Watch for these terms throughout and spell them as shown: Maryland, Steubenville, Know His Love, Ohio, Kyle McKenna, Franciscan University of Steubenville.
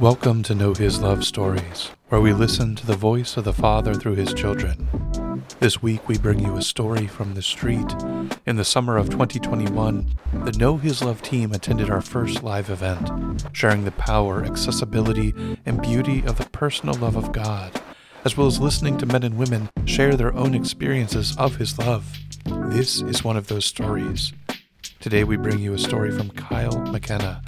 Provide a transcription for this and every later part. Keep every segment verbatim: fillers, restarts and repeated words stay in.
Welcome to Know His Love Stories, where we listen to the voice of the Father through His children. This week we bring you a story from the street. In the summer of twenty twenty-one, the Know His Love team attended our first live event, sharing the power, accessibility, and beauty of the personal love of God, as well as listening to men and women share their own experiences of His love. This is one of those stories. Today we bring you a story from Kyle McKenna.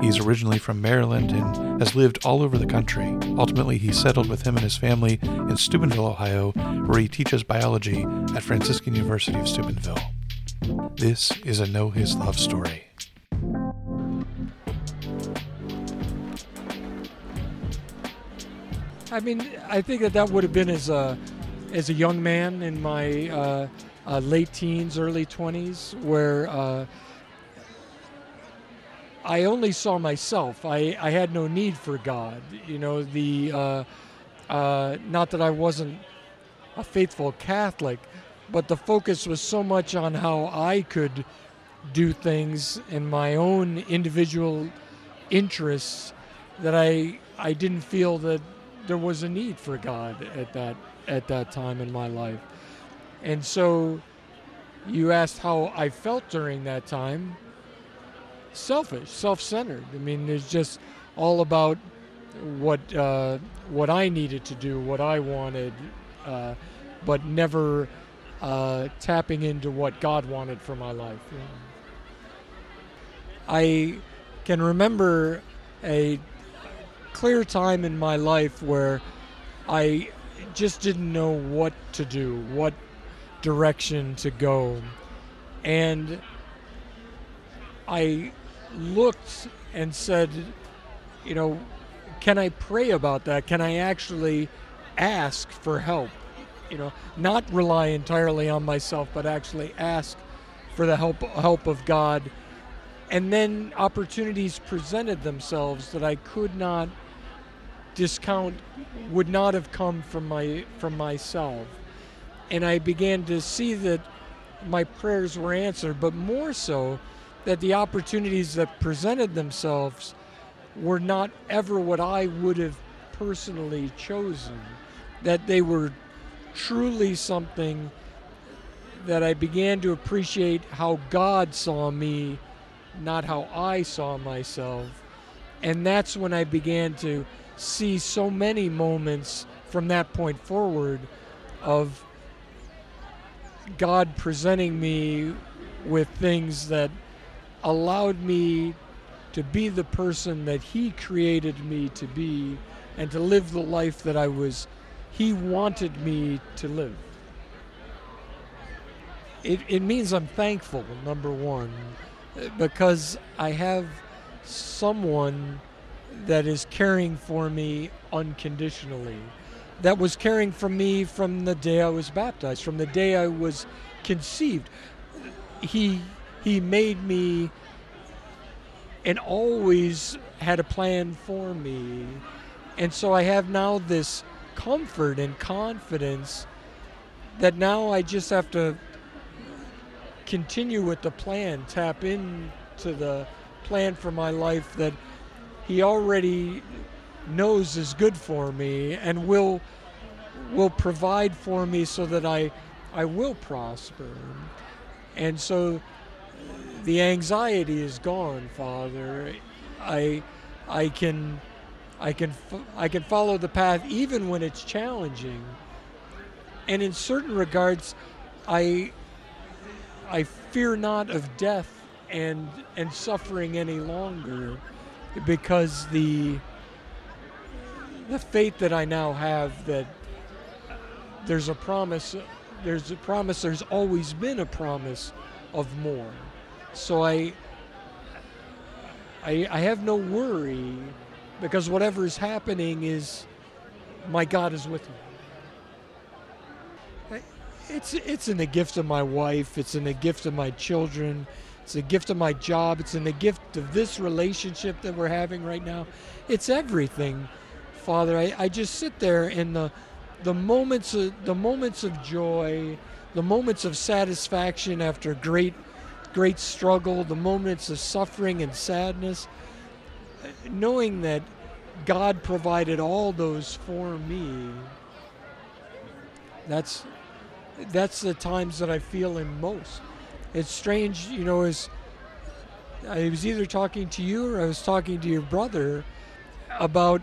He's originally from Maryland and has lived all over the country. Ultimately, he settled with him and his family in Steubenville, Ohio, where he teaches biology at Franciscan University of Steubenville. This is a Know His Love story. I mean, I think that that would have been as a, as a young man in my uh, uh, late teens, early twenties, where uh, I only saw myself. I, I had no need for God. You know, the uh, uh, not that I wasn't a faithful Catholic, but the focus was so much on how I could do things in my own individual interests that I I didn't feel that there was a need for God at that at that time in my life. And so, you asked how I felt during that time. Selfish, self-centered. I mean, it's just all about what uh, what I needed to do, what I wanted, uh, but never uh, tapping into what God wanted for my life. Yeah. I can remember a clear time in my life where I just didn't know what to do, what direction to go, and I looked and said, you know, can I pray about that? Can I actually ask for help? You know, not rely entirely on myself, but actually ask for the help help of God. And then opportunities presented themselves that I could not discount, would not have come from my from myself. And I began to see that my prayers were answered, but more so, that the opportunities that presented themselves were not ever what I would have personally chosen, that they were truly something that I began to appreciate how God saw me, not how I saw myself. And that's when I began to see so many moments from that point forward of God presenting me with things that allowed me to be the person that He created me to be and to live the life that I was, He wanted me to live. It, it means I'm thankful, number one, because I have someone that is caring for me unconditionally, that was caring for me from the day I was baptized, from the day I was conceived. He He made me and always had a plan for me. And so I have now this comfort and confidence that now I just have to continue with the plan, tap into the plan for my life that He already knows is good for me and will will provide for me so that I I will prosper. And so the anxiety is gone, Father. I, I can, I can, I can follow the path even when it's challenging. And in certain regards, I, I fear not of death and and suffering any longer, because the, the faith that I now have that there's a promise, there's a promise, there's always been a promise of more. So I, I I have no worry, because whatever is happening is, my God is with me. It's it's in the gift of my wife, it's in the gift of my children, it's the gift of my job, it's in the gift of this relationship that we're having right now. It's everything, Father. I, I just sit there in the the moments of, the moments of joy, the moments of satisfaction after great great struggle, the moments of suffering and sadness, knowing that God provided all those for me. That's that's the times that I feel him most. It's strange, you know, as I was either talking to you or I was talking to your brother about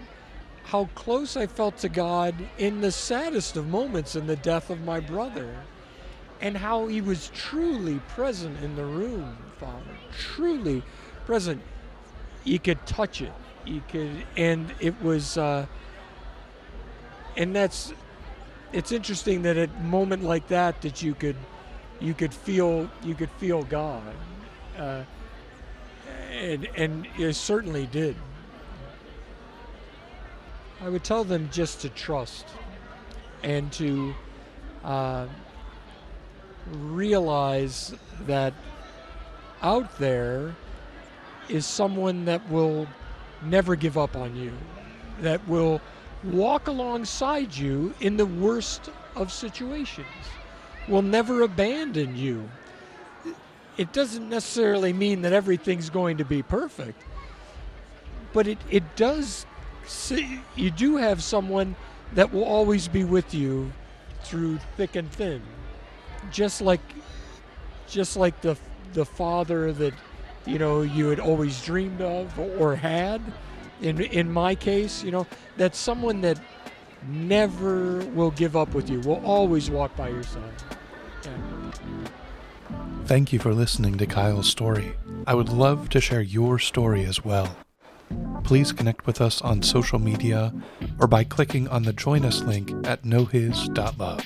how close I felt to God in the saddest of moments, in the death of my brother, and how he was truly present in the room, Father, truly present. You could touch it. You could, and it was, uh, and that's, it's interesting that at a moment like that, that you could, you could feel, you could feel God, uh, and and it certainly did. I would tell them just to trust, and to uh, realize that out there is someone that will never give up on you, that will walk alongside you in the worst of situations, will never abandon you. It doesn't necessarily mean that everything's going to be perfect, but it, it does, you do have someone that will always be with you through thick and thin, just like just like the the father that you know, you had always dreamed of or had, in in my case, you know, that's someone that never will give up with you, will always walk by your side. Yeah. Thank you for listening to Kyle's story. I would love to share your story as well. Please connect with us on social media or by clicking on the Join Us link at know his dot love.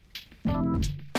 Thank you.